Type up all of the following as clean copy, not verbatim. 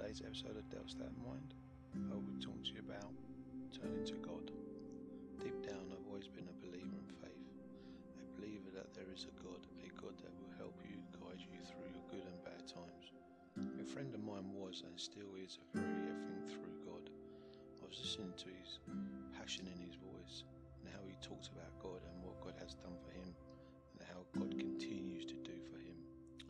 today's episode of Del's State of Mind, I will be talking to you about turning to God. Deep down, I've always been a believer in faith, a believer that there is a God that will help you, guide you through your good and bad times. A friend of mine was and still is a very everything through God. I was listening to his passion in his voice and how he talks about God and what God has done for him and how God continues to do for him.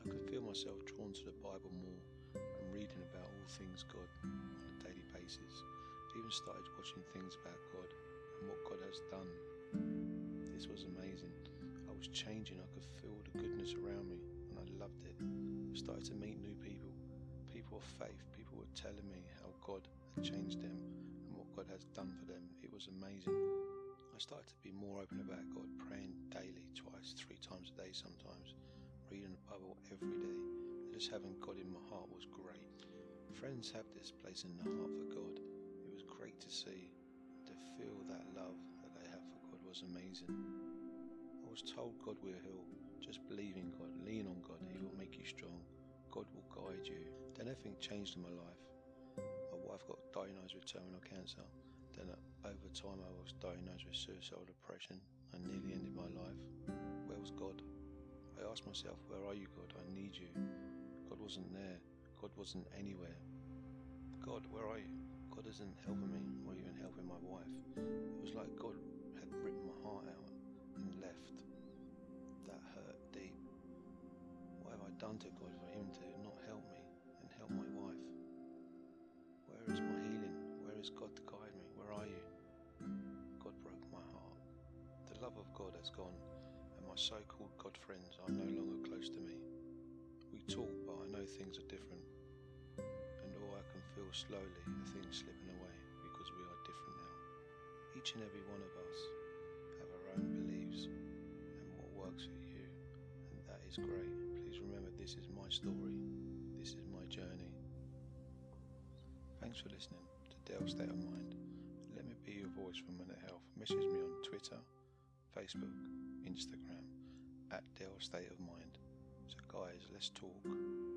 I could feel myself drawn to the Bible more and reading about all things God on a daily basis. I even started watching things about God and what God has done. This was amazing. I was changing. I could feel the goodness around me and I loved it. I started to meet new people, people of faith. People were telling me how God had changed them and what God has done for them. It was amazing. I started to be more open about God, praying daily, twice, three times a day sometimes, reading the Bible every day, and just having God in my heart was great. Friends have this place in the heart for God. It was great to see, and to feel that love that they have for God was amazing. I was told God will heal, just believe in God, lean on God, He will make you strong, God will guide you. Then everything changed in my life. My wife got diagnosed with terminal cancer. Then over time I was diagnosed with suicidal depression and nearly ended my life. Where was God? I asked myself, where are you, God? I need you. God wasn't there. God wasn't anywhere. God, where are you? God isn't helping me or even helping my wife. It was like God had ripped my heart out and left. That hurt deep. What have I done to God for Him to not help me and help my wife? Where is my healing? Where is God to guide me? Where are you? God broke my heart. The love of God has gone, and my so-called God friends are no longer close to me. We talk, but I know things are different. And all I can feel slowly are things slipping away because we are different now. Each and every one of us have our own beliefs and what works for you, and that is great. Please remember, this is my story. This is my journey. Thanks for listening to Del's State of Mind. Let me be your voice for mental health. Message me on Twitter, Facebook, Instagram, @Del's State of Mind. So guys, let's talk.